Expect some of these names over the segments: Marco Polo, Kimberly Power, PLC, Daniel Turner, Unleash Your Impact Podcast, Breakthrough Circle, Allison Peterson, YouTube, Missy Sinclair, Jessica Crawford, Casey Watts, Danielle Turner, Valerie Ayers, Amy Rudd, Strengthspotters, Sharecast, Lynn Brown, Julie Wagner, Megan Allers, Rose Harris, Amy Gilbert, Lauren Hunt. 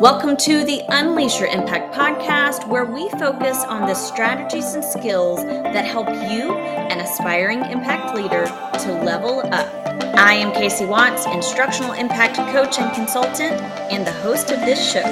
Welcome to the Unleash Your Impact Podcast, where we focus on the strategies and skills that help you, an aspiring impact leader, to level up. I am Casey Watts, instructional impact coach and consultant, and the host of this show.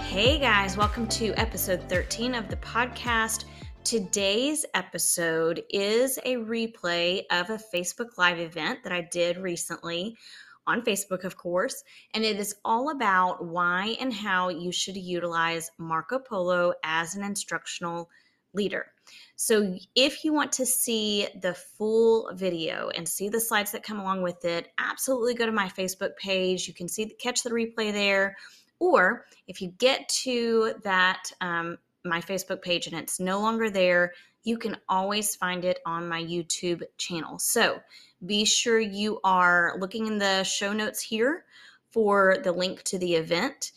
Hey guys, welcome to episode 13 of the podcast. Today's episode is a replay of a Facebook Live event that I did recently on Facebook, of course, and it is all about why and how you should utilize Marco Polo as an instructional leader. So if you want to see the full video and see the slides that come along with it, absolutely go to my Facebook page. You can catch the replay there, or if you get to that my Facebook page and it's no longer there, you can always find it on my YouTube channel. So be sure you are looking in the show notes here for the link to the event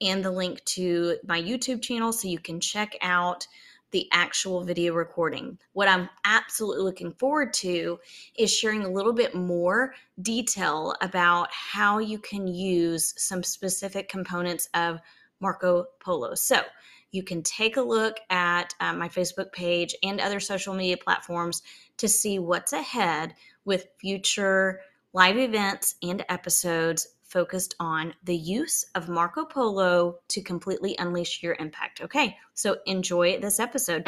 and the link to my YouTube channel so you can check out the actual video recording. What I'm absolutely looking forward to is sharing a little bit more detail about how you can use some specific components of Marco Polo. So you can take a look at my Facebook page and other social media platforms to see what's ahead with future live events and episodes focused on the use of Marco Polo to completely unleash your impact. Okay, so enjoy this episode.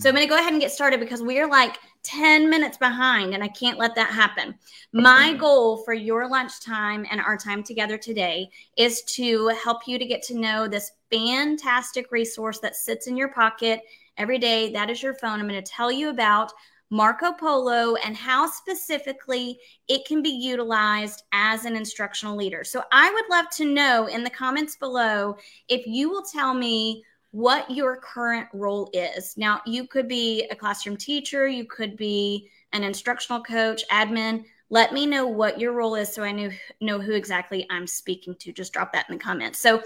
So I'm going to go ahead and get started because we are like 10 minutes behind and I can't let that happen. My goal for your lunchtime and our time together today is to help you to get to know this fantastic resource that sits in your pocket every day. That is your phone. I'm going to tell you about Marco Polo and how specifically it can be utilized as an instructional leader. So I would love to know in the comments below if you will tell me what your current role is. Now, you could be a classroom teacher, you could be an instructional coach, admin. Let me know what your role is so I know who exactly I'm speaking to. Just drop that in the comments. So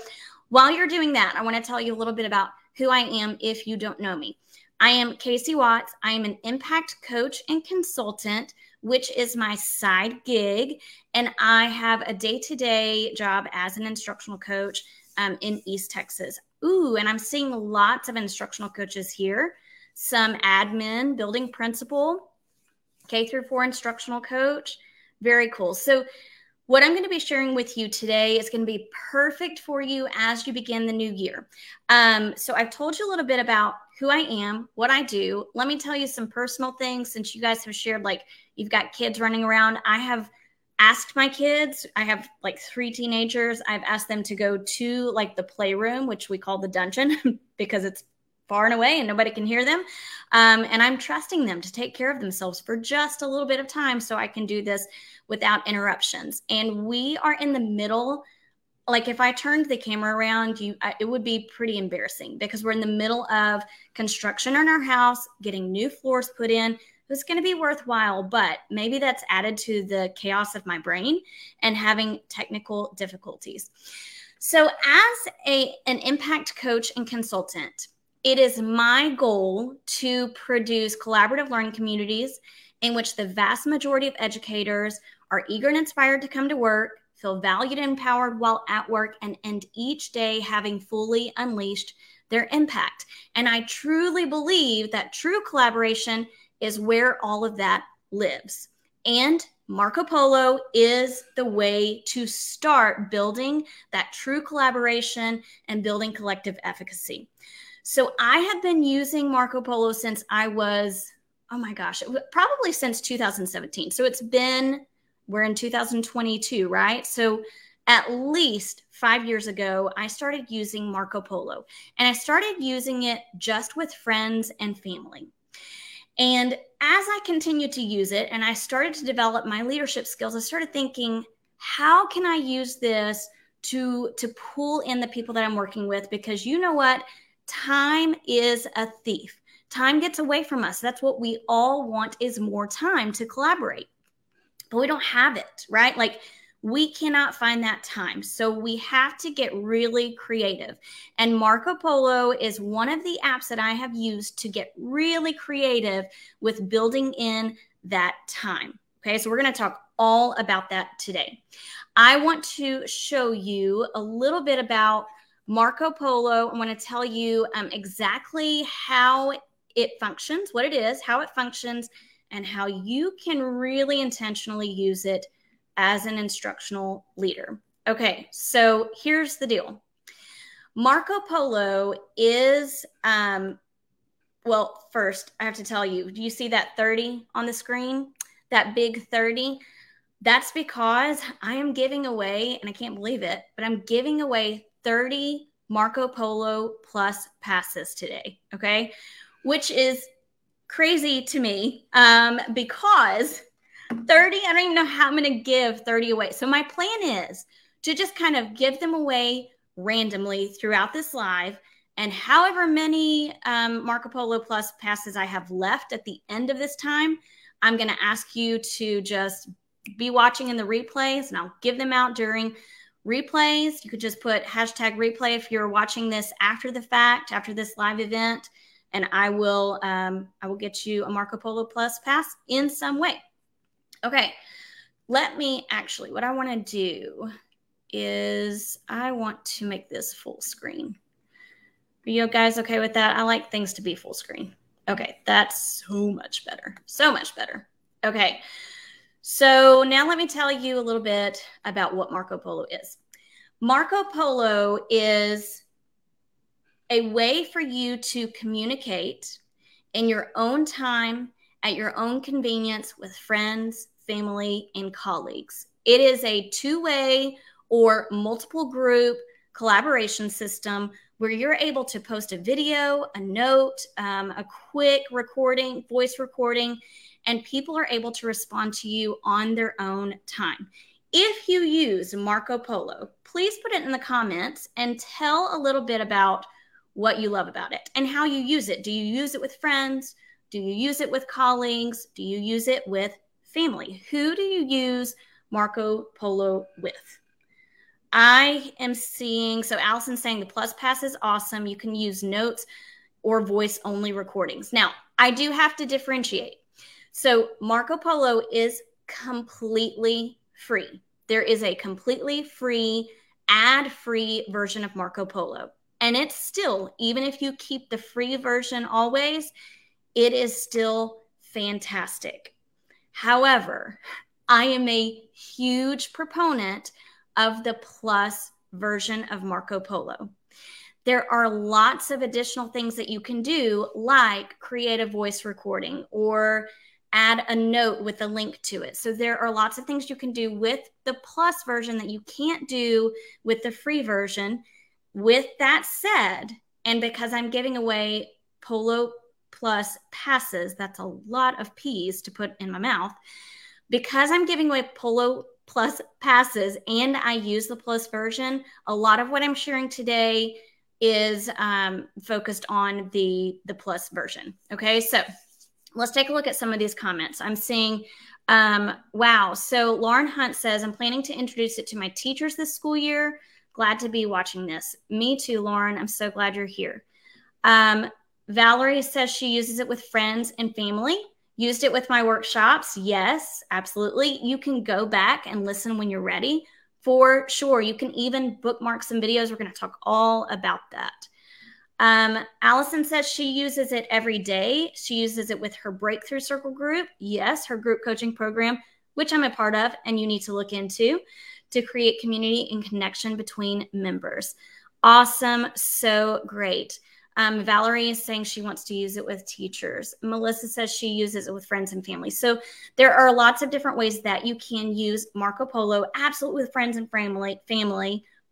while you're doing that, I want to tell you a little bit about who I am if you don't know me. I am Casey Watts. I am an impact coach and consultant, which is my side gig. And I have a day-to-day job as an instructional coach in East Texas. Ooh, and I'm seeing lots of instructional coaches here, some admin, building principal, K-4 instructional coach. Very cool. So what I'm going to be sharing with you today is going to be perfect for you as you begin the new year. So I've told you a little bit about who I am, what I do. Let me tell you some personal things since you guys have shared, like you've got kids running around. I have asked my kids, I have like 3 teenagers, I've asked them to go to like the playroom, which we call the dungeon because it's far and away and nobody can hear them. And I'm trusting them to take care of themselves for just a little bit of time so I can do this without interruptions. And we are in the middle. Like if I turned the camera around, it would be pretty embarrassing because we're in the middle of construction in our house, getting new floors put in. It's going to be worthwhile, but maybe that's added to the chaos of my brain and having technical difficulties. So as an impact coach and consultant, it is my goal to produce collaborative learning communities in which the vast majority of educators are eager and inspired to come to work, feel valued and empowered while at work, and end each day having fully unleashed their impact. And I truly believe that true collaboration is where all of that lives. And Marco Polo is the way to start building that true collaboration and building collective efficacy. So I have been using Marco Polo since I was, probably since 2017. So it's been, we're in 2022, right? So at least 5 years ago, I started using Marco Polo, and I started using it just with friends and family. And as I continued to use it and I started to develop my leadership skills, I started thinking, how can I use this to pull in the people that I'm working with? Because you know what? Time is a thief. Time gets away from us. That's what we all want is more time to collaborate. But we don't have it, right? Like We cannot find that time. So we have to get really creative. And Marco Polo is one of the apps that I have used to get really creative with building in that time. Okay, so we're going to talk all about that today. I want to show you a little bit about Marco Polo. I want to tell you exactly how it functions, what it is, how it functions, and how you can really intentionally use it as an instructional leader. Okay, so here's the deal. Marco Polo is, well, first I have to tell you, do you see that 30 on the screen? That big 30? That's because I am giving away, and I can't believe it, but I'm giving away 30 Marco Polo Plus passes today, okay? Which is crazy to me because 30, I don't even know how I'm going to give 30 away. So my plan is to just kind of give them away randomly throughout this live, and however many Marco Polo Plus passes I have left at the end of this time, I'm going to ask you to just be watching in the replays, and I'll give them out during replays. You could just put hashtag replay if you're watching this after the fact, after this live event, and I will get you a Marco Polo Plus pass in some way. Okay, what I want to do is I want to make this full screen. Are you guys okay with that? I like things to be full screen. Okay, that's so much better. So much better. Okay, so now let me tell you a little bit about what Marco Polo is. Marco Polo is a way for you to communicate in your own time, at your own convenience, with friends, family, and colleagues. It is a two-way or multiple group collaboration system where you're able to post a video, a note, a quick recording, voice recording, and people are able to respond to you on their own time. If you use Marco Polo, please put it in the comments and tell a little bit about what you love about it and how you use it. Do you use it with friends? Do you use it with colleagues? Do you use it with family? Who do you use Marco Polo with? I am seeing, so Allison's saying the Plus Pass is awesome. You can use notes or voice-only recordings. Now, I do have to differentiate. So Marco Polo is completely free. There is a completely free, ad-free version of Marco Polo. And it's still, even if you keep the free version always, it is still fantastic. However, I am a huge proponent of the Plus version of Marco Polo. There are lots of additional things that you can do, like create a voice recording or add a note with a link to it. So there are lots of things you can do with the Plus version that you can't do with the free version. With that said, and because I'm giving away Polo Plus passes, that's a lot of P's to put in my mouth. Because I'm giving away Polo Plus passes and I use the Plus version, a lot of what I'm sharing today is focused on the Plus version. Okay, so let's take a look at some of these comments. I'm seeing, wow. So Lauren Hunt says, I'm planning to introduce it to my teachers this school year. Glad to be watching this. Me too, Lauren. I'm so glad you're here. Valerie says she uses it with friends and family. Used it with my workshops. Yes, absolutely. You can go back and listen when you're ready. For sure. You can even bookmark some videos. We're going to talk all about that. Allison says she uses it every day. She uses it with her Breakthrough Circle group. Yes, her group coaching program, which I'm a part of and you need to look into, to create community and connection between members. Awesome. So great. Valerie is saying she wants to use it with teachers. Melissa says she uses it with friends and family. So there are lots of different ways that you can use Marco Polo, absolutely with friends and family,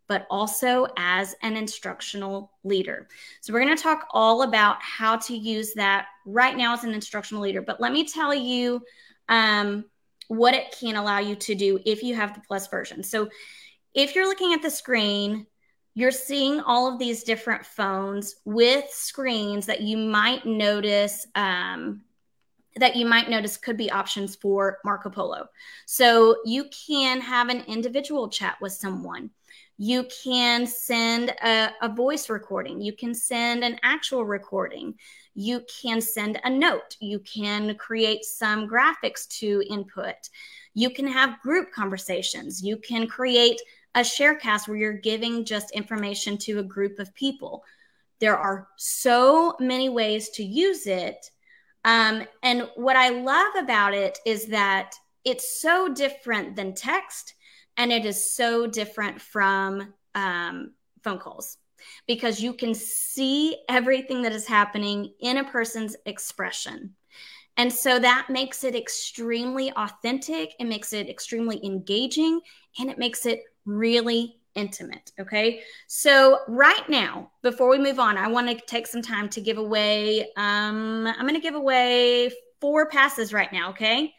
but also as an instructional leader. So we're going to talk all about how to use that right now as an instructional leader. But let me tell you what it can allow you to do if you have the Plus version. So if you're looking at the screen, you're seeing all of these different phones with screens that you might notice that you might notice could be options for Marco Polo. So you can have an individual chat with someone. You can send a voice recording. You can send an actual recording. You can send a note. You can create some graphics to input. You can have group conversations. You can create a sharecast where you're giving just information to a group of people. There are so many ways to use it. And what I love about it is that it's so different than text, and it is so different from phone calls, because you can see everything that is happening in a person's expression. And so that makes it extremely authentic. It makes it extremely engaging, and it makes it really intimate. Okay. So right now, before we move on, I want to take some time to give away, I'm going to give away 4 passes right now. Okay.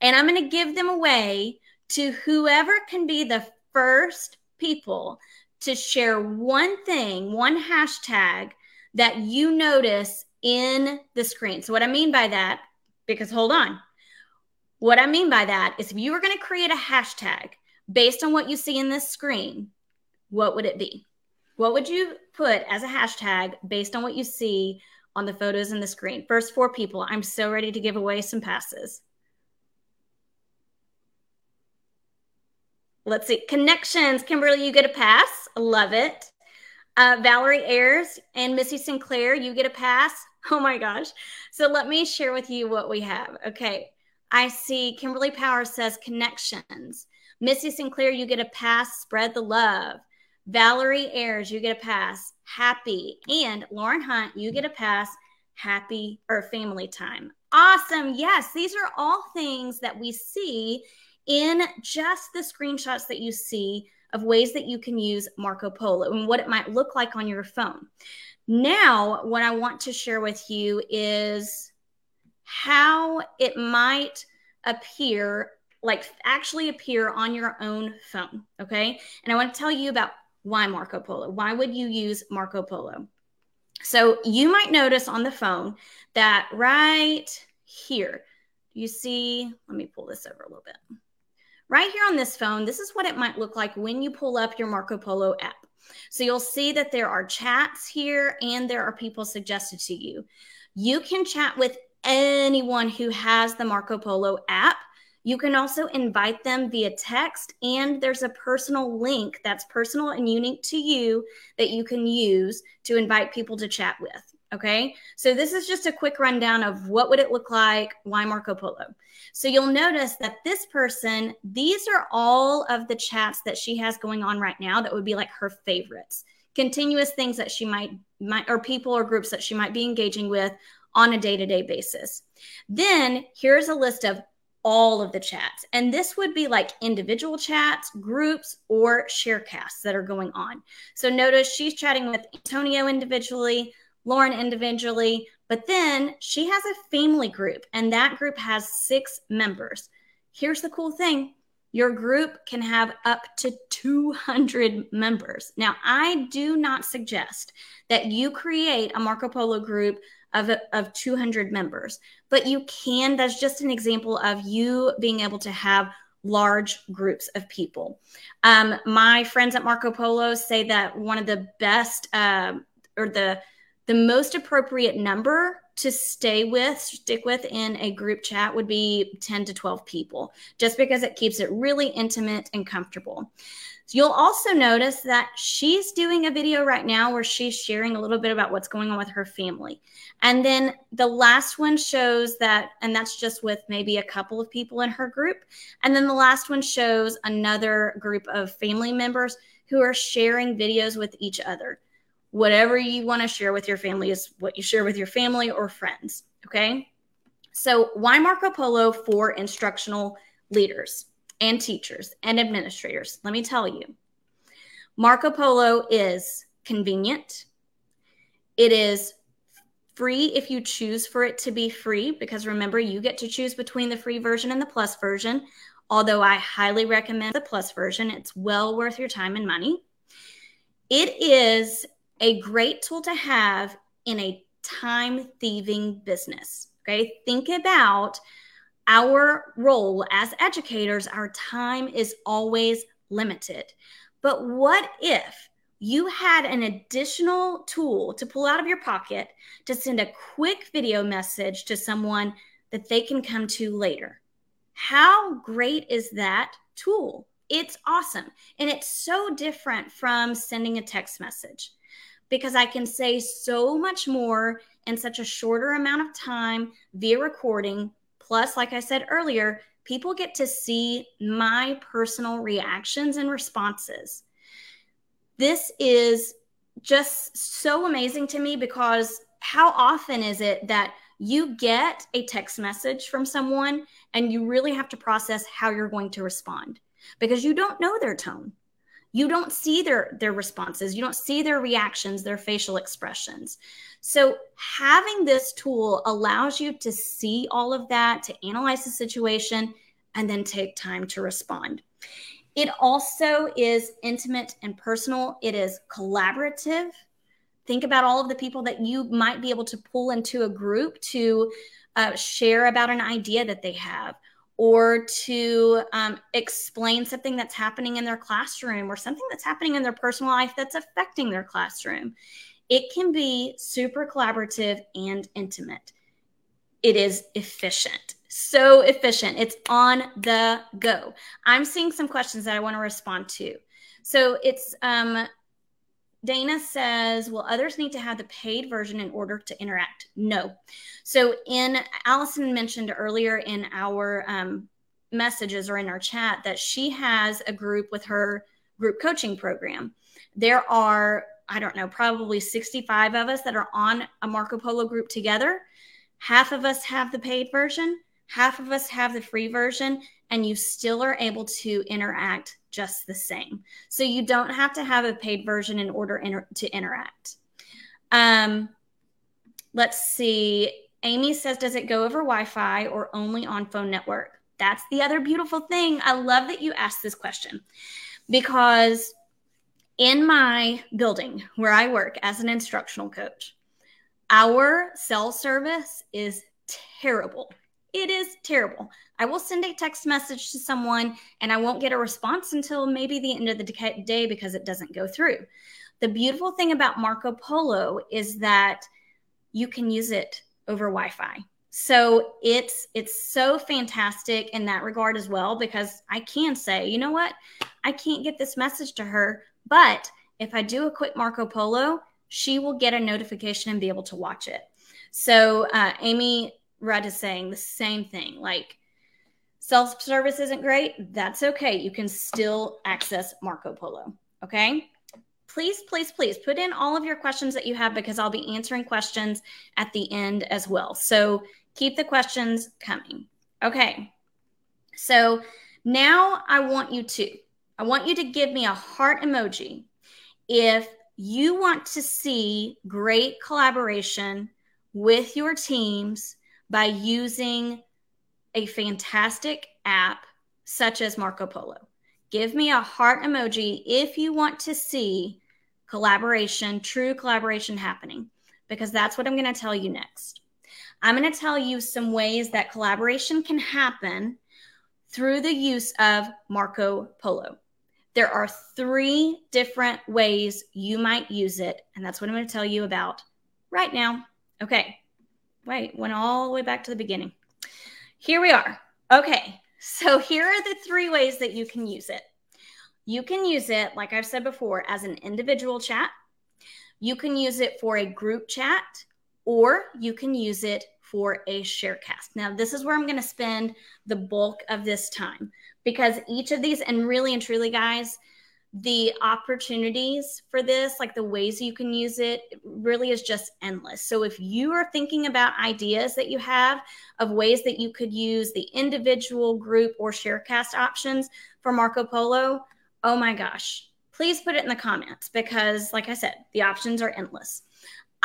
And I'm going to give them away to whoever can be the first people to share one thing, one hashtag that you notice in the screen. So what I mean by that, because hold on, what I mean by that is if you were going to create a hashtag based on what you see in this screen, what would it be? What would you put as a hashtag based on what you see on the photos in the screen? First 4 people. I'm so ready to give away some passes. Let's see. Connections. Kimberly, you get a pass. Love it. Valerie Ayers and Missy Sinclair, you get a pass. Oh my gosh. So let me share with you what we have. Okay. I see Kimberly Power says connections. Missy Sinclair, you get a pass. Spread the love. Valerie Ayers, you get a pass. Happy. And Lauren Hunt, you get a pass. Happy or family time. Awesome. Yes, these are all things that we see in just the screenshots that you see of ways that you can use Marco Polo and what it might look like on your phone. Now, what I want to share with you is how it might appear, like actually appear on your own phone, okay? And I want to tell you about why Marco Polo. Why would you use Marco Polo? So you might notice on the phone that right here, you see, let me pull this over a little bit. Right here on this phone, this is what it might look like when you pull up your Marco Polo app. So you'll see that there are chats here and there are people suggested to you. You can chat with anyone who has the Marco Polo app. You can also invite them via text, and there's a personal link that's personal and unique to you that you can use to invite people to chat with, okay? So this is just a quick rundown of what would it look like, why Marco Polo. So you'll notice that this person, these are all of the chats that she has going on right now that would be like her favorites, continuous things that she might or people or groups that she might be engaging with on a day-to-day basis. Then here's a list of all of the chats. And this would be like individual chats, groups, or sharecasts that are going on. So notice she's chatting with Antonio individually, Lauren individually, but then she has a family group, and that group has 6 members. Here's the cool thing. Your group can have up to 200 members. Now, I do not suggest that you create a Marco Polo group of 200 members, but you can. That's just an example of you being able to have large groups of people. My friends at Marco Polo say that one of the best or the most appropriate number to stick with in a group chat would be 10 to 12 people, just because it keeps it really intimate and comfortable. So you'll also notice that she's doing a video right now where she's sharing a little bit about what's going on with her family. And then the last one shows that, and that's just with maybe a couple of people in her group. And then the last one shows another group of family members who are sharing videos with each other. Whatever you want to share with your family is what you share with your family or friends, okay? So why Marco Polo for instructional leaders and teachers and administrators? Let me tell you, Marco Polo is convenient. It is free if you choose for it to be free, because remember, you get to choose between the free version and the plus version, although I highly recommend the plus version. It's well worth your time and money. It is a great tool to have in a time-thieving business, Okay, think about our role as educators. Our time is always limited. But what if you had an additional tool to pull out of your pocket to send a quick video message to someone that they can come to later? How great is that tool? It's awesome. And it's so different from sending a text message, because I can say so much more in such a shorter amount of time via recording. Plus, like I said earlier, people get to see my personal reactions and responses. This is just so amazing to me, because how often is it that you get a text message from someone and you really have to process how you're going to respond, because you don't know their tone. You don't see their responses. You don't see their reactions, their facial expressions. So having this tool allows you to see all of that, to analyze the situation, and then take time to respond. It also is intimate and personal. It is collaborative. Think about all of the people that you might be able to pull into a group to share about an idea that they have, or to explain something that's happening in their classroom, or something that's happening in their personal life that's affecting their classroom. It can be super collaborative and intimate. It is efficient, so efficient. It's on the go. I'm seeing some questions that I want to respond to. So it's Dana says, will others need to have the paid version in order to interact? No. So Allison mentioned earlier in our messages or in our chat that she has a group with her group coaching program. There are, I don't know, probably 65 of us that are on a Marco Polo group together. Half of us have the paid version, half of us have the free version, and you still are able to interact just the same. So you don't have to have a paid version in order to interact. Let's see. Amy says, does it go over Wi-Fi or only on phone network? That's the other beautiful thing. I love that you asked this question, because in my building where I work as an instructional coach, our cell service is terrible. It is terrible. I will send a text message to someone and I won't get a response until maybe the end of the day because it doesn't go through. The beautiful thing about Marco Polo is that you can use it over Wi-Fi. So it's so fantastic in that regard as well, because I can say, you know what? I can't get this message to her, but if I do a quick Marco Polo, she will get a notification and be able to watch it. So Amy Rudd is saying the same thing, like self-service isn't great. That's okay. You can still access Marco Polo. Okay. Please, please, please put in all of your questions that you have, because I'll be answering questions at the end as well. So keep the questions coming. Okay. So now I want you to give me a heart emoji if you want to see great collaboration with your teams by using a fantastic app such as Marco Polo. Give me a heart emoji if you want to see collaboration, true collaboration happening, because that's what I'm going to tell you next. I'm going to tell you some ways that collaboration can happen through the use of Marco Polo. There are 3 different ways you might use it, and that's what I'm going to tell you about right now. Okay. Wait, went all the way back to the beginning. Here we are. Okay, so here are the 3 ways that you can use it. You can use it, like I've said before, as an individual chat. You can use it for a group chat, or you can use it for a sharecast. Now, this is where I'm going to spend the bulk of this time, because each of these, and really and truly, guys, the opportunities for this, like the ways you can use it, really is just endless. So if you are thinking about ideas that you have of ways that you could use the individual, group, or sharecast options for Marco Polo, oh my gosh, please put it in the comments, because like I said, the options are endless.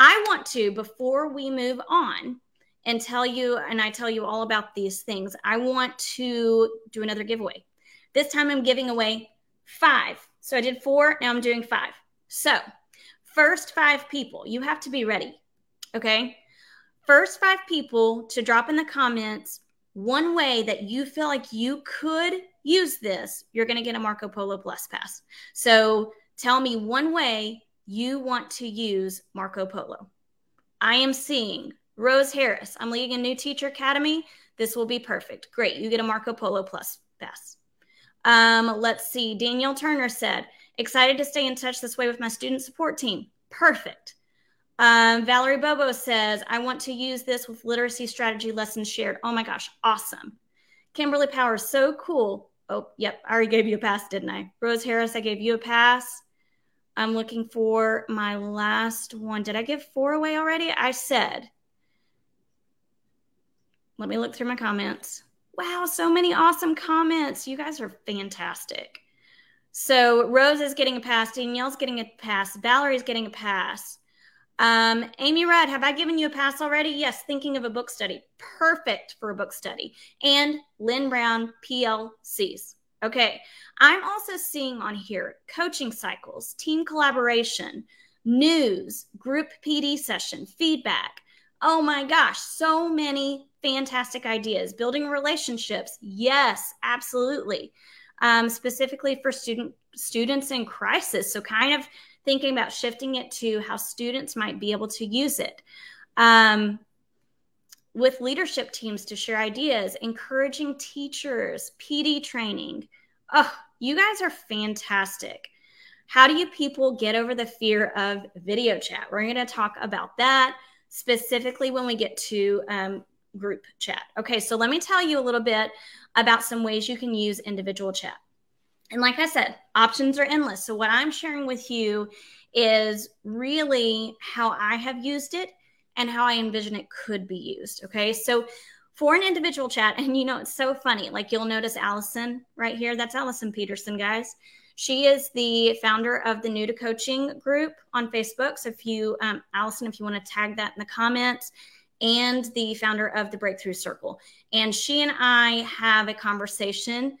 I want to, before we move on and I tell you all about these things, I want to do another giveaway. This time I'm giving away 5. So I did 4. Now I'm doing 5. So first 5 people, you have to be ready. Okay. first 5 people to drop in the comments one way that you feel like you could use this, you're going to get a Marco Polo Plus Pass. So tell me one way you want to use Marco Polo. I am seeing Rose Harris. I'm leading a new teacher academy. This will be perfect. Great. You get a Marco Polo Plus Pass. Let's see. Danielle Turner said, excited to stay in touch this way with my student support team. Perfect. Valerie Bobo says, I want to use this with literacy strategy lessons shared. Oh my gosh. Awesome. Kimberly Powers. So cool. Oh, yep. I already gave you a pass, didn't I? Rose Harris, I gave you a pass. I'm looking for my last one. Did I give 4 away already? I said, let me look through my comments. Wow, so many awesome comments. You guys are fantastic. So Rose is getting a pass. Danielle's getting a pass. Valerie's getting a pass. Amy Rudd, have I given you a pass already? Yes, thinking of a book study. Perfect for a book study. And Lynn Brown, PLCs. Okay, I'm also seeing on here coaching cycles, team collaboration, news, group PD session, feedback. Oh my gosh, so many fantastic ideas. Building relationships. Yes, absolutely. Specifically for students in crisis. So kind of thinking about shifting it to how students might be able to use it. With leadership teams to share ideas, encouraging teachers, PD training. Oh, you guys are fantastic. How do you people get over the fear of video chat? We're going to talk about that specifically when we get to group chat. Okay, so let me tell you a little bit about some ways you can use individual chat. And like I said, options are endless. So what I'm sharing with you is really how I have used it and how I envision it could be used. Okay, so for an individual chat, and you know, it's so funny, like you'll notice Allison right here. That's Allison Peterson, guys. She is the founder of the New to Coaching group on Facebook. So if you, Allison, if you want to tag that in the comments, and the founder of the Breakthrough Circle. And she and I have a conversation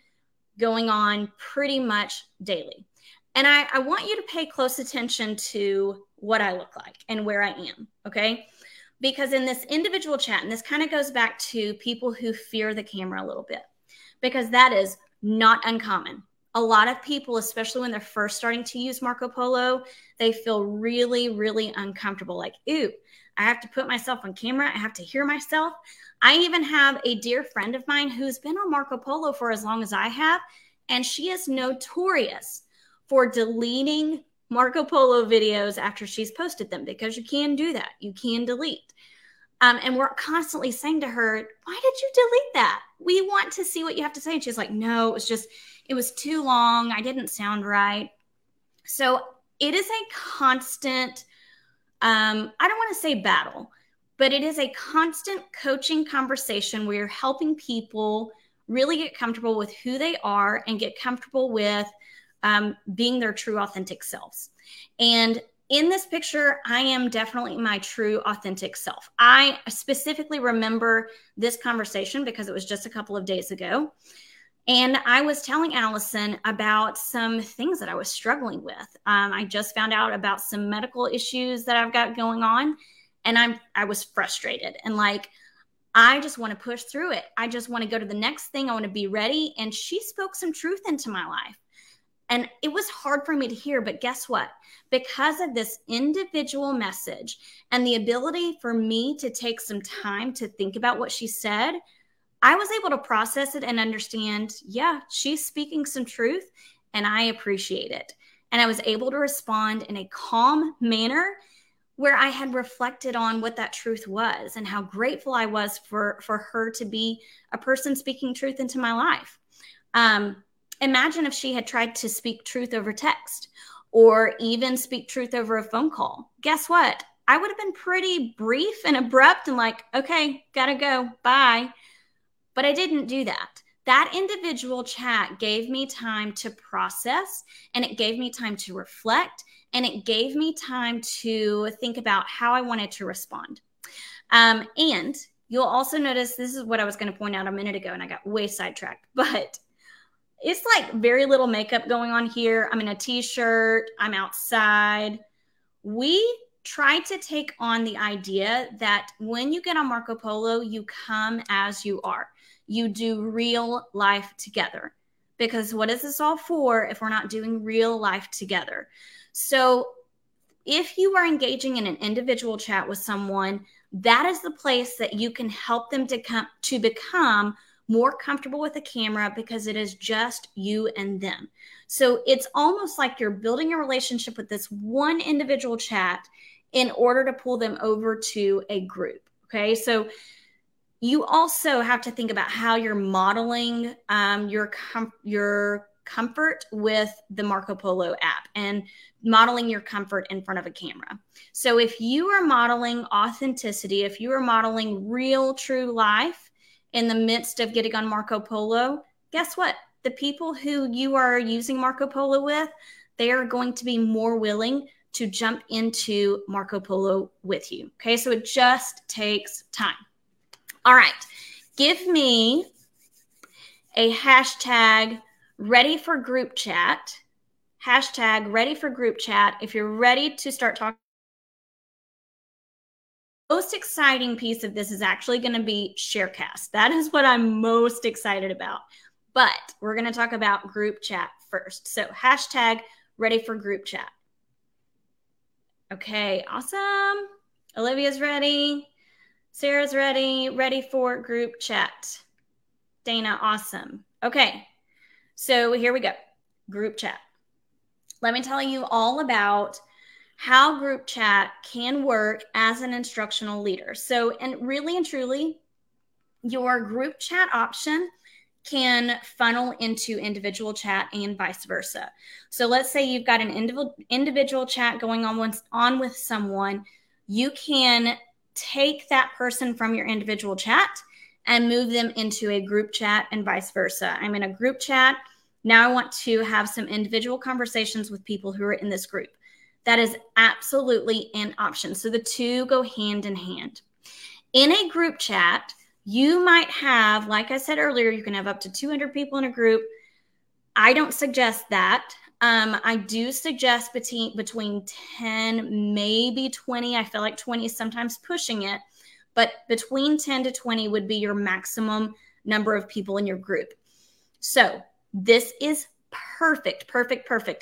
going on pretty much daily. And I want you to pay close attention to what I look like and where I am, okay? Because in this individual chat, and this kind of goes back to people who fear the camera a little bit, because that is not uncommon. A lot of people, especially when they're first starting to use Marco Polo, they feel really, really uncomfortable. Like, ooh, I have to put myself on camera. I have to hear myself. I even have a dear friend of mine who's been on Marco Polo for as long as I have, and she is notorious for deleting Marco Polo videos after she's posted them, because you can do that. You can delete. And we're constantly saying to her, why did you delete that? We want to see what you have to say. And she's like, no, it was too long. I didn't sound right. So it is a constant, I don't want to say battle, but it is a constant coaching conversation where you're helping people really get comfortable with who they are and get comfortable with being their true authentic selves. And in this picture, I am definitely my true authentic self. I specifically remember this conversation because it was just a couple of days ago. And I was telling Allison about some things that I was struggling with. I just found out about some medical issues that I've got going on. And I was frustrated. And like, I just want to push through it. I just want to go to the next thing. I want to be ready. And she spoke some truth into my life. And it was hard for me to hear, but guess what? Because of this individual message and the ability for me to take some time to think about what she said, I was able to process it and understand, yeah, she's speaking some truth and I appreciate it. And I was able to respond in a calm manner where I had reflected on what that truth was and how grateful I was for her to be a person speaking truth into my life. Imagine if she had tried to speak truth over text or even speak truth over a phone call. Guess what? I would have been pretty brief and abrupt and like, okay, gotta go, bye. But I didn't do that. That individual chat gave me time to process, and it gave me time to reflect, and it gave me time to think about how I wanted to respond. And you'll also notice, this is what I was going to point out a minute ago, and I got way sidetracked, but it's like very little makeup going on here. I'm in a t-shirt. I'm outside. We try to take on the idea that when you get on Marco Polo, you come as you are. You do real life together. Because what is this all for if we're not doing real life together? So if you are engaging in an individual chat with someone, that is the place that you can help them to become more comfortable with the camera, because it is just you and them. So it's almost like you're building a relationship with this one individual chat in order to pull them over to a group. Okay, so you also have to think about how you're modeling your comfort with the Marco Polo app and modeling your comfort in front of a camera. So if you are modeling authenticity, if you are modeling real, true life in the midst of getting on Marco Polo, guess what? The people who you are using Marco Polo with, they are going to be more willing to jump into Marco Polo with you. Okay, so it just takes time. All right, give me a hashtag ready for group chat. Hashtag ready for group chat. If you're ready to start talking, the most exciting piece of this is actually going to be Sharecast. That is what I'm most excited about. But we're going to talk about group chat first. So hashtag ready for group chat. Okay, awesome. Olivia's ready. Sarah's ready for group chat. Dana, awesome. Okay, so here we go. Group chat. Let me tell you all about how group chat can work as an instructional leader. So, and really and truly, your group chat option can funnel into individual chat and vice versa. So let's say you've got an individual chat going on with someone. You can take that person from your individual chat and move them into a group chat and vice versa. I'm in a group chat. Now I want to have some individual conversations with people who are in this group. That is absolutely an option. So the two go hand in hand. In a group chat, you might have, like I said earlier, you can have up to 200 people in a group. I don't suggest that. I do suggest between 10, maybe 20. I feel like 20 is sometimes pushing it, but between 10 to 20 would be your maximum number of people in your group. So this is perfect.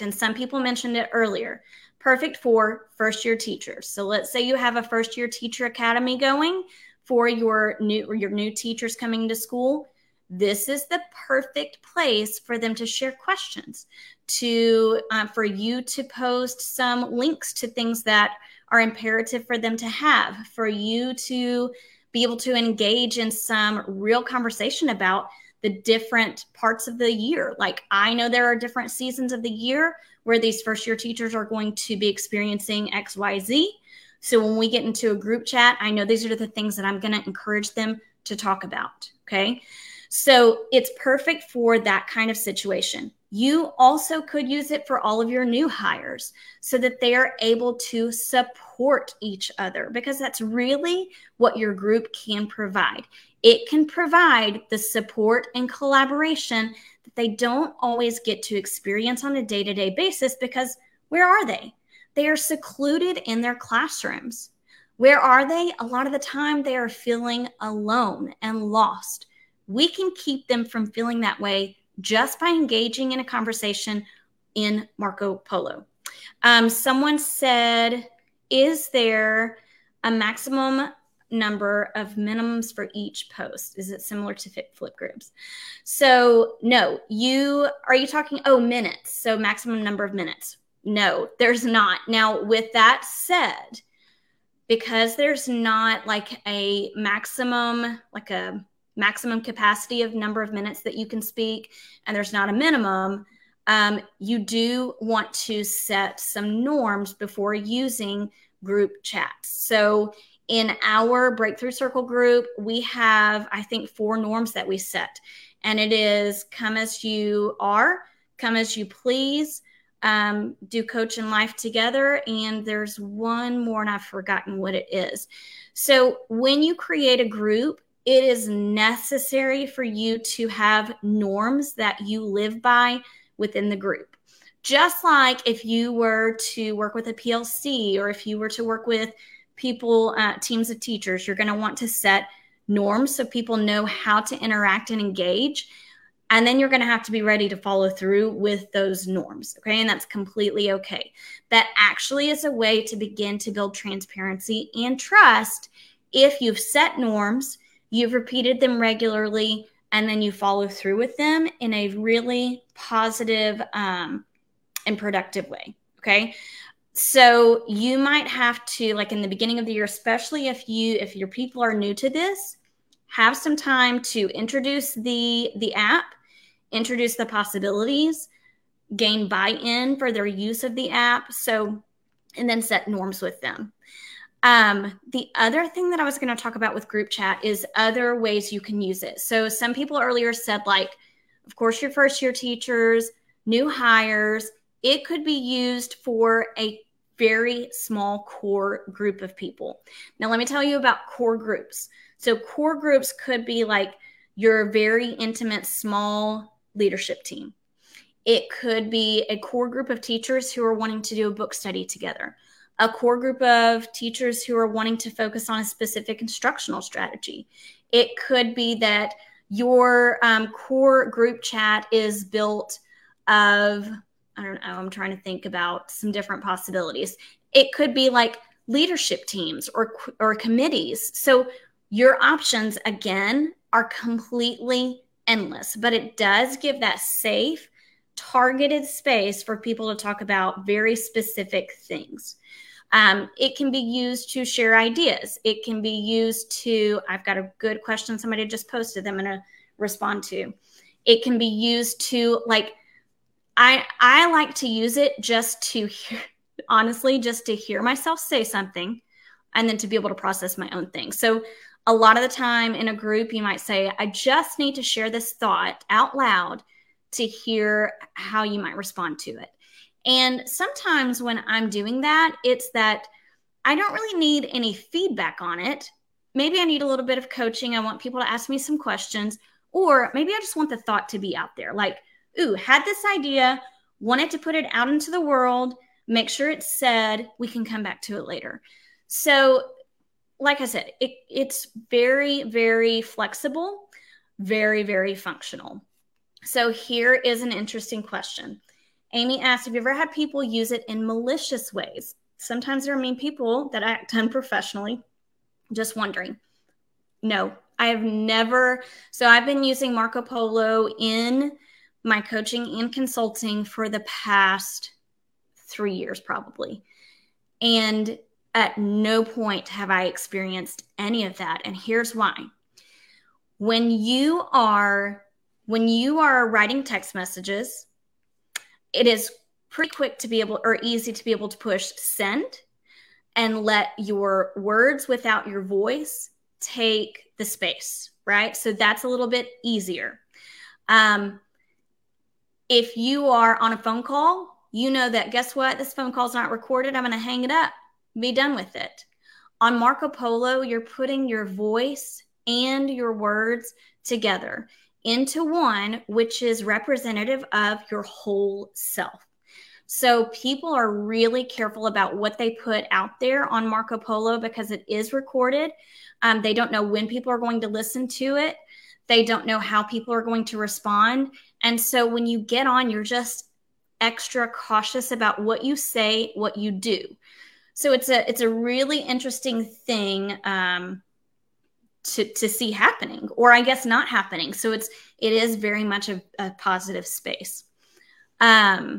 And some people mentioned it earlier, perfect for first-year teachers. So let's say you have a first-year teacher academy going for your new teachers coming to school. This is the perfect place for them to share questions, for you to post some links to things that are imperative for them to have, for you to be able to engage in some real conversation about the different parts of the year. Like, I know there are different seasons of the year where these first-year teachers are going to be experiencing X, Y, Z. So when we get into a group chat, I know these are the things that I'm going to encourage them to talk about. Okay. So it's perfect for that kind of situation. You also could use it for all of your new hires so that they are able to support each other, because that's really what your group can provide. It can provide the support and collaboration that they don't always get to experience on a day-to-day basis, because where are they? They are secluded in their classrooms. Where are they? A lot of the time they are feeling alone and lost. We can keep them from feeling that way just by engaging in a conversation in Marco Polo. Someone said, is there a maximum number of minimums for each post? Is it similar to flip groups? So no, are you talking, minutes. So maximum number of minutes. No, there's not. Now, with that said, because there's not like a maximum capacity of number of minutes that you can speak, and there's not a minimum, you do want to set some norms before using group chats. So in our Breakthrough Circle group, we have, I think, 4 norms that we set. And it is come as you are, come as you please, do coach and life together. And there's one more, and I've forgotten what it is. So when you create a group, it is necessary for you to have norms that you live by within the group. Just like if you were to work with a PLC or if you were to work with people, teams of teachers, you're going to want to set norms so people know how to interact and engage. And then you're going to have to be ready to follow through with those norms. Okay. And that's completely okay. That actually is a way to begin to build transparency and trust. If you've set norms, you've repeated them regularly, and then you follow through with them in a really positive and productive way. Okay. So you might have to, like in the beginning of the year, especially if your people are new to this, have some time to introduce the app, introduce the possibilities, gain buy-in for their use of the app. So, and then set norms with them. The other thing that I was going to talk about with group chat is other ways you can use it. So some people earlier said, like, of course, your first year teachers, new hires, it could be used for a very small core group of people. Now, let me tell you about core groups. So core groups could be like your very intimate, small leadership team. It could be a core group of teachers who are wanting to do a book study together, a core group of teachers who are wanting to focus on a specific instructional strategy. It could be that your core group chat is built of, I don't know, I'm trying to think about some different possibilities. It could be like leadership teams or committees. So your options, again, are completely endless, but it does give that safe, targeted space for people to talk about very specific things. It can be used to share ideas. It can be used to, I've got a good question somebody just posted that I'm going to respond to. It can be used to, like, I like to use it just to hear, honestly, just to hear myself say something and then to be able to process my own thing. So a lot of the time in a group, you might say, I just need to share this thought out loud to hear how you might respond to it. And sometimes when I'm doing that, it's that I don't really need any feedback on it. Maybe I need a little bit of coaching. I want people to ask me some questions, or maybe I just want the thought to be out there. Like, ooh, had this idea, wanted to put it out into the world, make sure it's said, we can come back to it later. So like I said, it's very, very flexible, very, very functional. So here is an interesting question. Amy asked, have you ever had people use it in malicious ways? Sometimes there are mean people that act unprofessionally. Just wondering. No, I have never. So I've been using Marco Polo in my coaching and consulting for the past 3 years, probably. And at no point have I experienced any of that. And here's why. When you are writing text messages, it is pretty quick to be able, or easy to be able to push send and let your words without your voice take the space, right? So that's a little bit easier. If you are on a phone call, you know that, guess what? This phone call is not recorded. I'm going to hang it up, be done with it. On Marco Polo, you're putting your voice and your words together into one, which is representative of your whole self. So people are really careful about what they put out there on Marco Polo because it is recorded. They don't know when people are going to listen to it. They don't know how people are going to respond. And so when you get on, you're just extra cautious about what you say, what you do. So it's a really interesting thing to see happening, or I guess not happening. So it is very much a positive space. So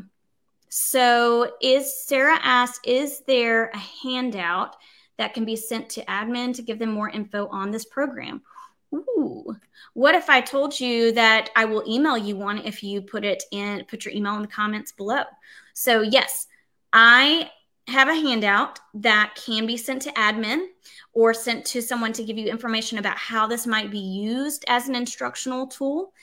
Sarah asked, is there a handout that can be sent to admin to give them more info on this program? Ooh, what if I told you that I will email you one if you put your email in the comments below? So yes, I have a handout that can be sent to admin or sent to someone to give you information about how this might be used as an instructional tool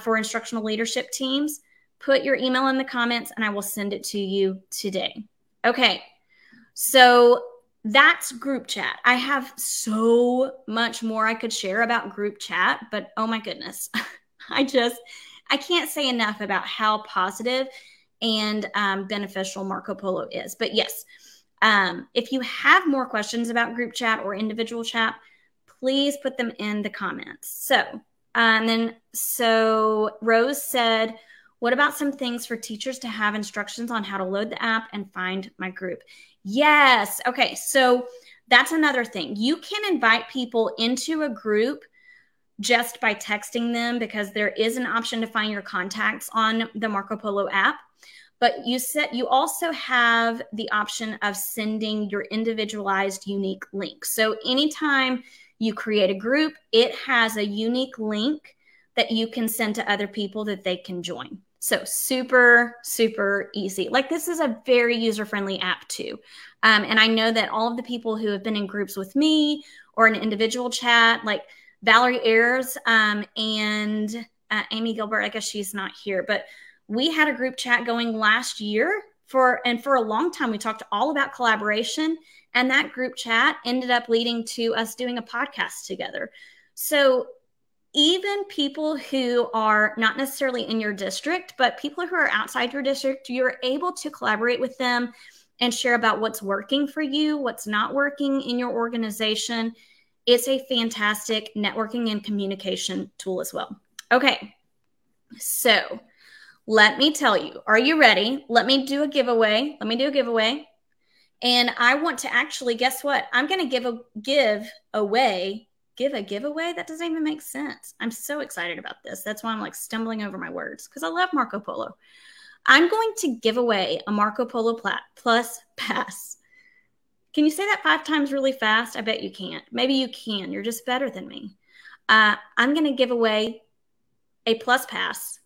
for instructional leadership teams. Put your email in the comments and I will send it to you today. Okay, so that's group chat. I have so much more I could share about group chat, but oh my goodness, I can't say enough about how positive and beneficial Marco Polo is. But yes, if you have more questions about group chat or individual chat, please put them in the comments. So Rose said, what about some things for teachers to have instructions on how to load the app and find my group? Yes. Okay. So that's another thing. You can invite people into a group just by texting them, because there is an option to find your contacts on the Marco Polo app. But you also have the option of sending your individualized unique link. So anytime you create a group, it has a unique link that you can send to other people that they can join. So super, super easy. Like, this is a very user-friendly app too. And I know that all of the people who have been in groups with me or an individual chat, like Valerie Ayers and Amy Gilbert, I guess she's not here, but we had a group chat going last year for a long time. We talked all about collaboration, and that group chat ended up leading to us doing a podcast together. So even people who are not necessarily in your district, but people who are outside your district, you're able to collaborate with them and share about what's working for you, what's not working in your organization. It's a fantastic networking and communication tool as well. Okay, so let me tell you, are you ready? Let me do a giveaway. And I want to actually, guess what? I'm going to give a giveaway. That doesn't even make sense. I'm so excited about this. That's why I'm like stumbling over my words, because I love Marco Polo. I'm going to give away a Marco Polo Plus pass. Can you say that 5 times really fast? I bet you can't. Maybe you can. You're just better than me. I'm going to give away a Plus pass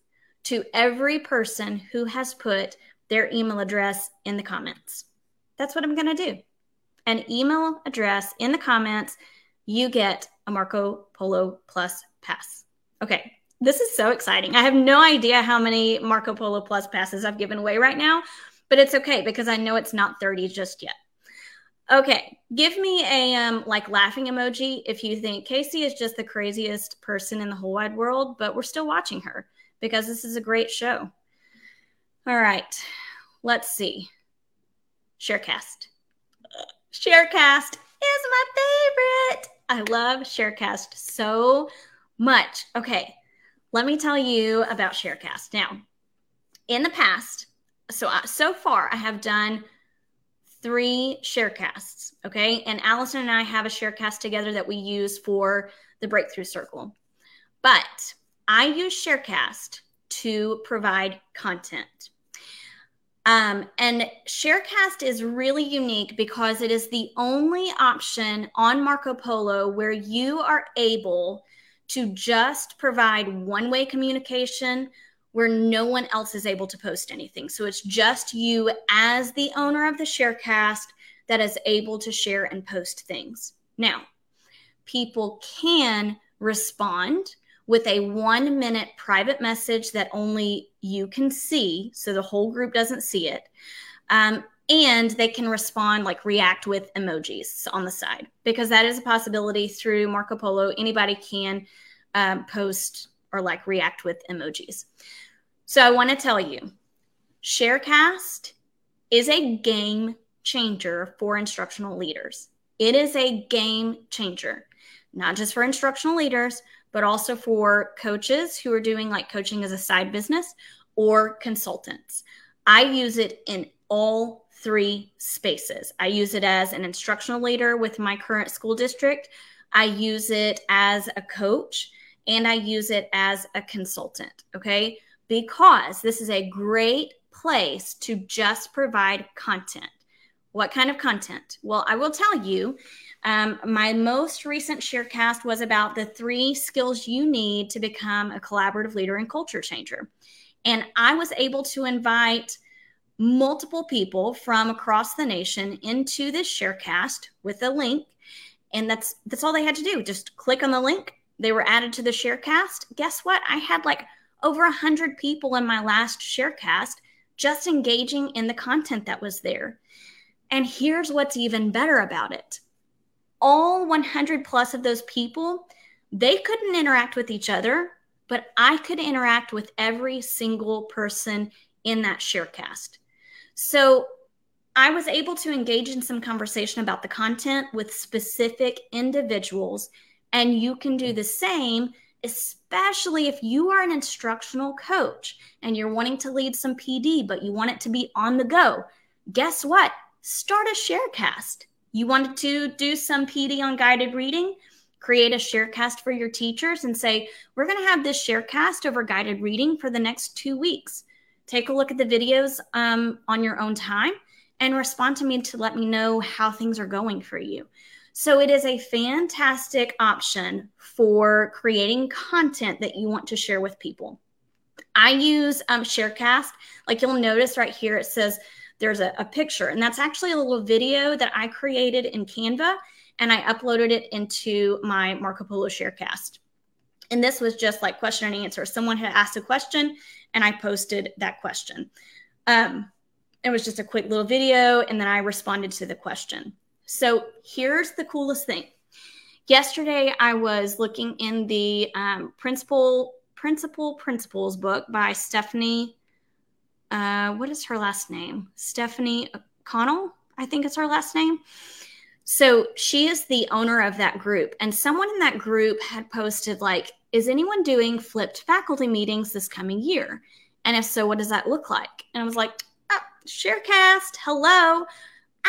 to every person who has put their email address in the comments. That's what I'm going to do. An email address in the comments, you get a Marco Polo Plus pass. Okay, this is so exciting. I have no idea how many Marco Polo Plus passes I've given away right now, but it's okay because I know it's not 30 just yet. Okay, give me a laughing emoji if you think Casey is just the craziest person in the whole wide world, but we're still watching her, because this is a great show. All right, let's see. Sharecast. Sharecast is my favorite. I love Sharecast so much. Okay, let me tell you about Sharecast. Now, in the past, so far, I have done 3 Sharecasts, okay? And Allison and I have a Sharecast together that we use for the Breakthrough Circle. But I use Sharecast to provide content. And Sharecast is really unique because it is the only option on Marco Polo where you are able to just provide one-way communication where no one else is able to post anything. So it's just you as the owner of the Sharecast that is able to share and post things. Now, people can respond with a 1-minute private message that only you can see, so the whole group doesn't see it. And they can respond, like react with emojis on the side, because that is a possibility through Marco Polo. Anybody can post or like react with emojis. So I want to tell you, Sharecast is a game changer for instructional leaders. It is a game changer, not just for instructional leaders, but also for coaches who are doing like coaching as a side business or consultants. I use it in all 3 spaces. I use it as an instructional leader with my current school district. I use it as a coach, and I use it as a consultant, okay? Because this is a great place to just provide content. What kind of content? Well, I will tell you, my most recent Sharecast was about the 3 skills you need to become a collaborative leader and culture changer. And I was able to invite multiple people from across the nation into this Sharecast with a link. And that's all they had to do. Just click on the link. They were added to the Sharecast. Guess what? I had like over 100 people in my last Sharecast just engaging in the content that was there. And here's what's even better about it. All 100 plus of those people, they couldn't interact with each other, but I could interact with every single person in that sharecast. So I was able to engage in some conversation about the content with specific individuals, and you can do the same, especially if you are an instructional coach and you're wanting to lead some PD, but you want it to be on the go. Guess what? Start a sharecast. You wanted to do some PD on guided reading, create a sharecast for your teachers and say, we're going to have this sharecast over guided reading for the next 2 weeks. Take a look at the videos on your own time and respond to me to let me know how things are going for you. So it is a fantastic option for creating content that you want to share with people. I use Sharecast. Like you'll notice right here, it says there's a picture, and that's actually a little video that I created in Canva, and I uploaded it into my Marco Polo Sharecast. And this was just like question and answer. Someone had asked a question and I posted that question. It was just a quick little video, and then I responded to the question. So here's the coolest thing. Yesterday, I was looking in the Principles book by Stephanie. What is her last name? Stephanie O'Connell, I think it's her last name. So she is the owner of that group. And someone in that group had posted like, is anyone doing flipped faculty meetings this coming year? And if so, what does that look like? And I was like, oh, Sharecast, hello.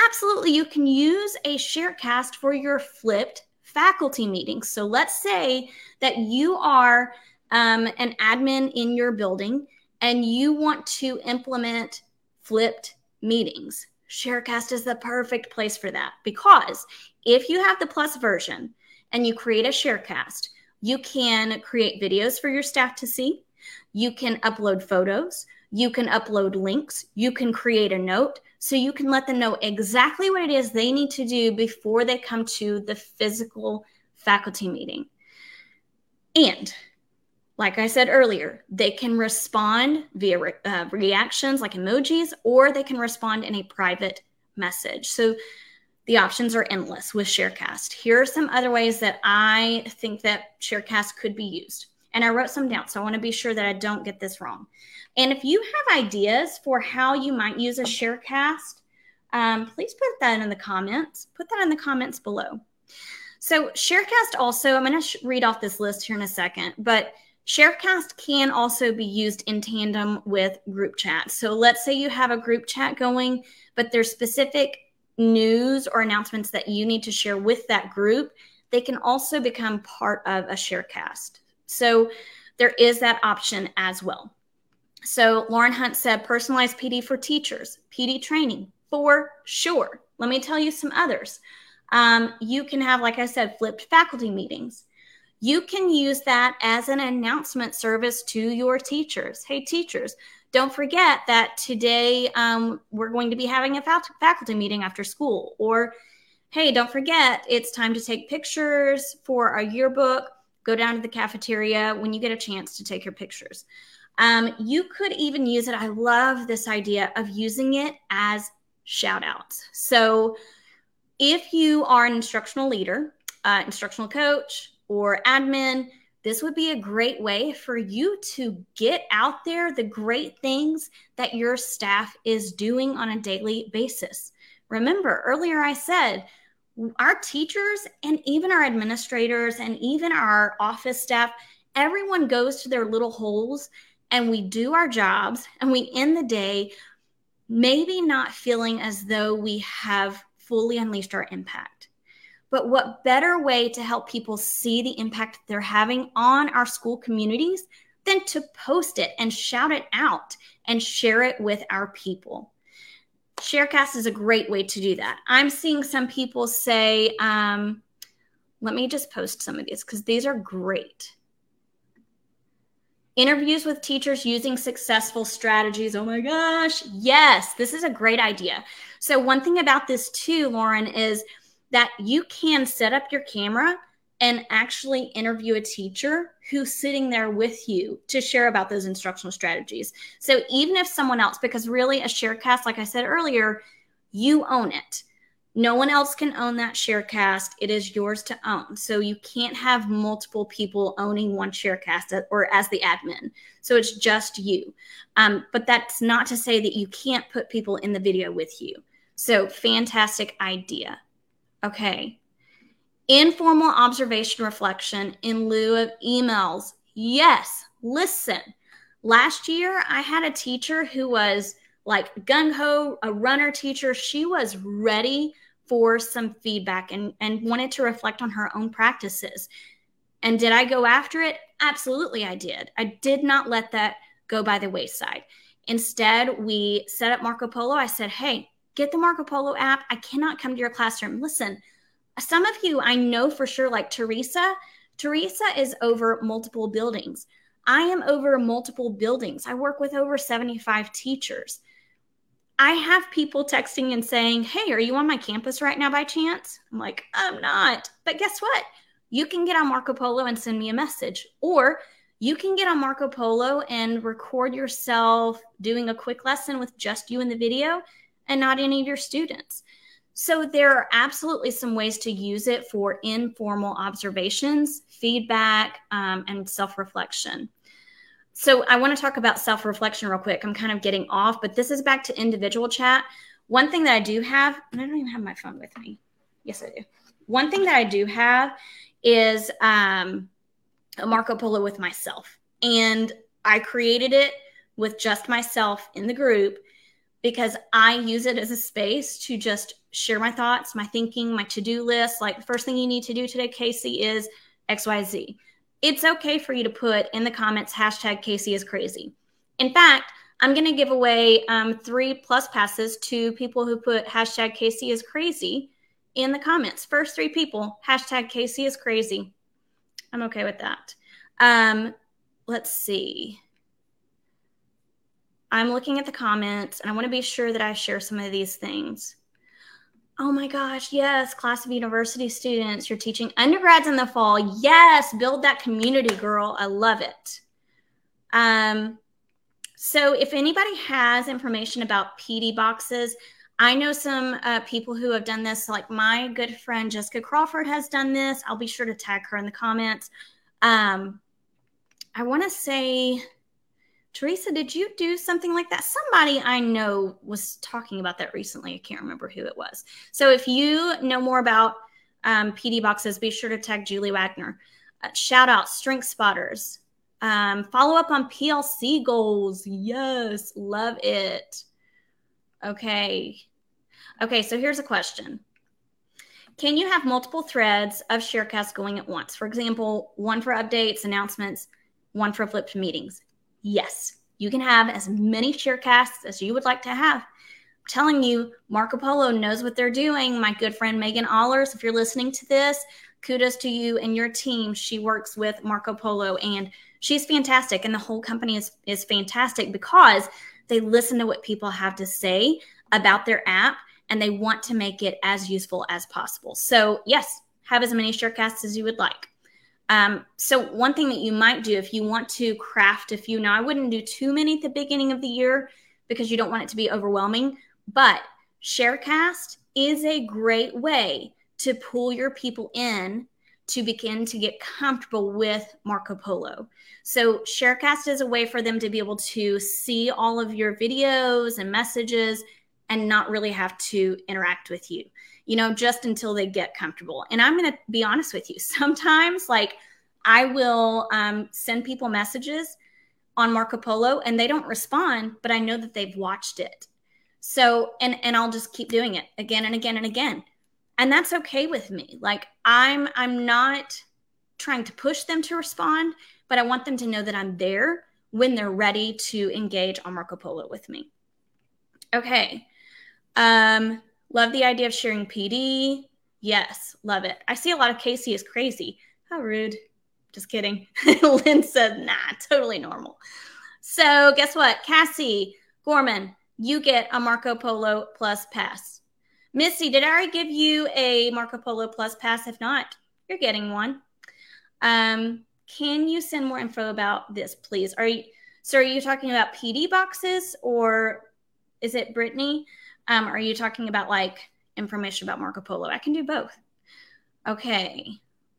Absolutely, you can use a Sharecast for your flipped faculty meetings. So let's say that you are an admin in your building and you want to implement flipped meetings. Sharecast is the perfect place for that, because if you have the plus version and you create a Sharecast, you can create videos for your staff to see. You can upload photos. You can upload links. You can create a note. So you can let them know exactly what it is they need to do before they come to the physical faculty meeting. And like I said earlier, they can respond via reactions like emojis, or they can respond in a private message. So the options are endless with Sharecast. Here are some other ways that I think that Sharecast could be used. And I wrote some down, so I want to be sure that I don't get this wrong. And if you have ideas for how you might use a Sharecast, please put that in the comments. Put that in the comments below. So Sharecast also, I'm going to read off this list here in a second, but Sharecast can also be used in tandem with group chat. So let's say you have a group chat going, but there's specific news or announcements that you need to share with that group. They can also become part of a Sharecast. So there is that option as well. So Lauren Hunt said, personalized PD for teachers, PD training for sure. Let me tell you some others. You can have, like I said, flipped faculty meetings. You can use that as an announcement service to your teachers. Hey, teachers, don't forget that today we're going to be having a faculty meeting after school. Or, hey, don't forget, it's time to take pictures for our yearbook. Go down to the cafeteria when you get a chance to take your pictures. You could even use it. I love this idea of using it as shout outs. So if you are an instructional leader, instructional coach, or admin, this would be a great way for you to get out there the great things that your staff is doing on a daily basis. Remember, earlier I said, our teachers and even our administrators and even our office staff, everyone goes to their little holes and we do our jobs and we end the day maybe not feeling as though we have fully unleashed our impact. But what better way to help people see the impact they're having on our school communities than to post it and shout it out and share it with our people. Sharecast is a great way to do that. I'm seeing some people say, let me just post some of these because these are great. Interviews with teachers using successful strategies. Oh my gosh. Yes, this is a great idea. So one thing about this too, Lauren, is that you can set up your camera and actually interview a teacher who's sitting there with you to share about those instructional strategies. So even if someone else, because really a Sharecast, like I said earlier, you own it. No one else can own that sharecast. It is yours to own. So you can't have multiple people owning one sharecast or as the admin. So it's just you. But that's not to say that you can't put people in the video with you. So fantastic idea. Okay. Informal observation reflection in lieu of emails. Yes. Listen, last year I had a teacher who was like gung-ho, a runner teacher. She was ready for some feedback and wanted to reflect on her own practices. And did I go after it? Absolutely, I did. I did not let that go by the wayside. Instead, we set up Marco Polo. I said, hey, get the Marco Polo app. I cannot come to your classroom. Listen, some of you I know for sure, like Teresa is over multiple buildings. I am over multiple buildings. I work with over 75 teachers. I have people texting and saying, hey, are you on my campus right now by chance? I'm like, I'm not. But guess what? You can get on Marco Polo and send me a message. Or you can get on Marco Polo and record yourself doing a quick lesson with just you in the video and not any of your students. So there are absolutely some ways to use it for informal observations, feedback, and self-reflection. So I want to talk about self-reflection real quick. I'm kind of getting off, but this is back to individual chat. One thing that I do have, and I don't even have my phone with me. Yes, I do. One thing that I do have is a Marco Polo with myself. And I created it with just myself in the group because I use it as a space to just share my thoughts, my thinking, my to-do list. Like the first thing you need to do today, Casey, is XYZ. It's okay for you to put in the comments, hashtag Casey is crazy. In fact, I'm going to give away 3 plus passes to people who put hashtag Casey is crazy in the comments. First 3 people, hashtag Casey is crazy. I'm okay with that. Let's see. I'm looking at the comments and I want to be sure that I share some of these things. Oh my gosh, yes, class of university students, you're teaching undergrads in the fall. Yes, build that community, girl. I love it. So if anybody has information about PD boxes, I know some people who have done this, like my good friend Jessica Crawford has done this. I'll be sure to tag her in the comments. I want to say, Teresa, did you do something like that? Somebody I know was talking about that recently. I can't remember who it was. So if you know more about PD boxes, be sure to tag Julie Wagner. Shout out Strengthspotters. Follow up on PLC goals. Yes, love it. Okay, so here's a question. Can you have multiple threads of sharecasts going at once? For example, one for updates, announcements, one for flipped meetings. Yes, you can have as many sharecasts as you would like to have. I'm telling you, Marco Polo knows what they're doing. My good friend Megan Allers, if you're listening to this, kudos to you and your team. She works with Marco Polo and she's fantastic. And the whole company is fantastic because they listen to what people have to say about their app and they want to make it as useful as possible. So yes, have as many sharecasts as you would like. So one thing that you might do if you want to craft a few, now I wouldn't do too many at the beginning of the year because you don't want it to be overwhelming, but Sharecast is a great way to pull your people in to begin to get comfortable with Marco Polo. So Sharecast is a way for them to be able to see all of your videos and messages and not really have to interact with you, you know, just until they get comfortable. And I'm going to be honest with you. Sometimes like I will send people messages on Marco Polo and they don't respond, but I know that they've watched it. So, and I'll just keep doing it again and again and again. And that's okay with me. Like I'm not trying to push them to respond, but I want them to know that I'm there when they're ready to engage on Marco Polo with me. Okay. Love the idea of sharing PD. Yes, love it. I see a lot of Casey is crazy. How rude. Just kidding. Lynn said, nah, totally normal. So guess what? Cassie Gorman, you get a Marco Polo Plus pass. Missy, did I already give you a Marco Polo Plus pass? If not, you're getting one. Can you send more info about this, please? Are you talking about PD boxes or is it Brittany? Are you talking about like information about Marco Polo. I can do both. Okay,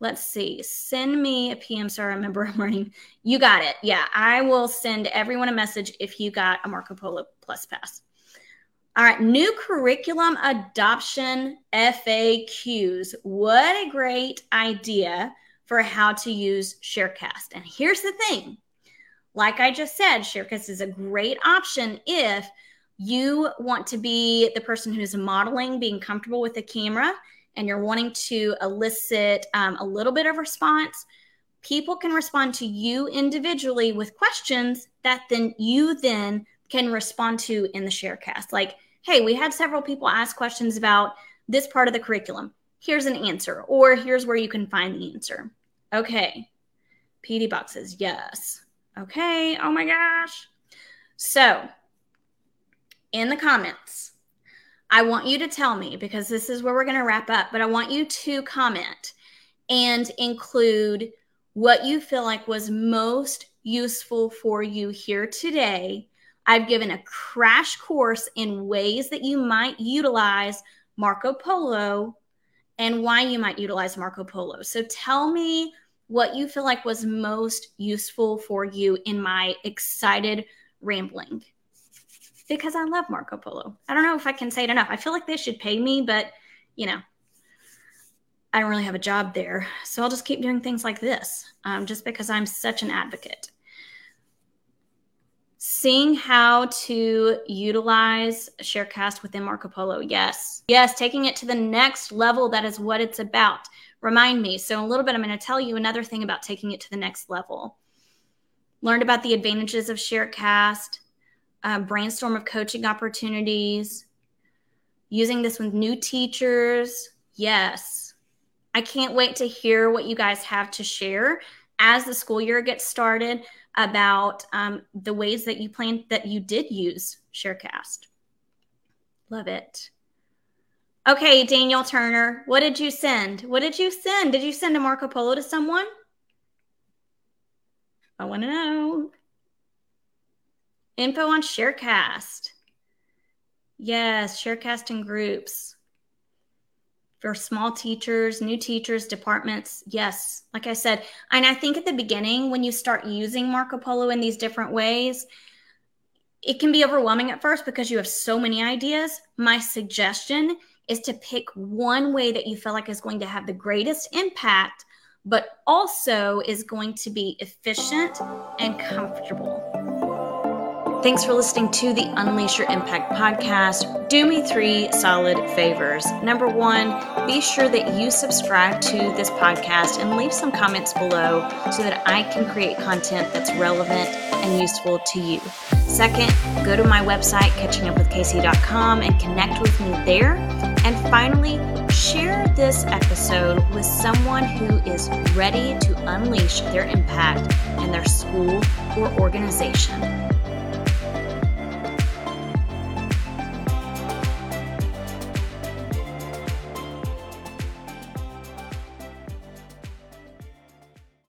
let's see. Send me a PM. Sorry, I remember I'm running. You got it. Yeah, I will send everyone a message if you got a Marco Polo Plus Pass. All right, new curriculum adoption FAQs. What a great idea for how to use Sharecast. And here's the thing. Like I just said, Sharecast is a great option if you want to be the person who's modeling, being comfortable with the camera, and you're wanting to elicit a little bit of response. People can respond to you individually with questions that then you then can respond to in the Sharecast. Like, hey, we had several people ask questions about this part of the curriculum. Here's an answer, or here's where you can find the answer. Okay. PD boxes. Yes. Okay. Oh my gosh. So in the comments, I want you to tell me, because this is where we're going to wrap up, but I want you to comment and include what you feel like was most useful for you here today. I've given a crash course in ways that you might utilize Marco Polo and why you might utilize Marco Polo. So tell me what you feel like was most useful for you in my excited rambling, because I love Marco Polo. I don't know if I can say it enough. I feel like they should pay me, but you know, I don't really have a job there. So I'll just keep doing things like this just because I'm such an advocate. Seeing how to utilize Sharecast within Marco Polo. Yes. Yes. Taking it to the next level. That is what it's about. Remind me. So in a little bit, I'm going to tell you another thing about taking it to the next level. Learned about the advantages of Sharecast. Brainstorm of coaching opportunities, using this with new teachers. Yes. I can't wait to hear what you guys have to share as the school year gets started about the ways that you plan that you did use Sharecast. Love it. Okay, Daniel Turner, what did you send? What did you send? Did you send a Marco Polo to someone? I want to know. Info on Sharecast. Yes, Sharecast in groups. For small teachers, new teachers, departments. Yes, like I said. And I think at the beginning, when you start using Marco Polo in these different ways, it can be overwhelming at first because you have so many ideas. My suggestion is to pick one way that you feel like is going to have the greatest impact, but also is going to be efficient and comfortable. Thanks for listening to the Unleash Your Impact podcast. Do me three solid favors. Number one, be sure that you subscribe to this podcast and leave some comments below so that I can create content that's relevant and useful to you. Second, go to my website, catchingupwithcasey.com, and connect with me there. And finally, share this episode with someone who is ready to unleash their impact in their school or organization.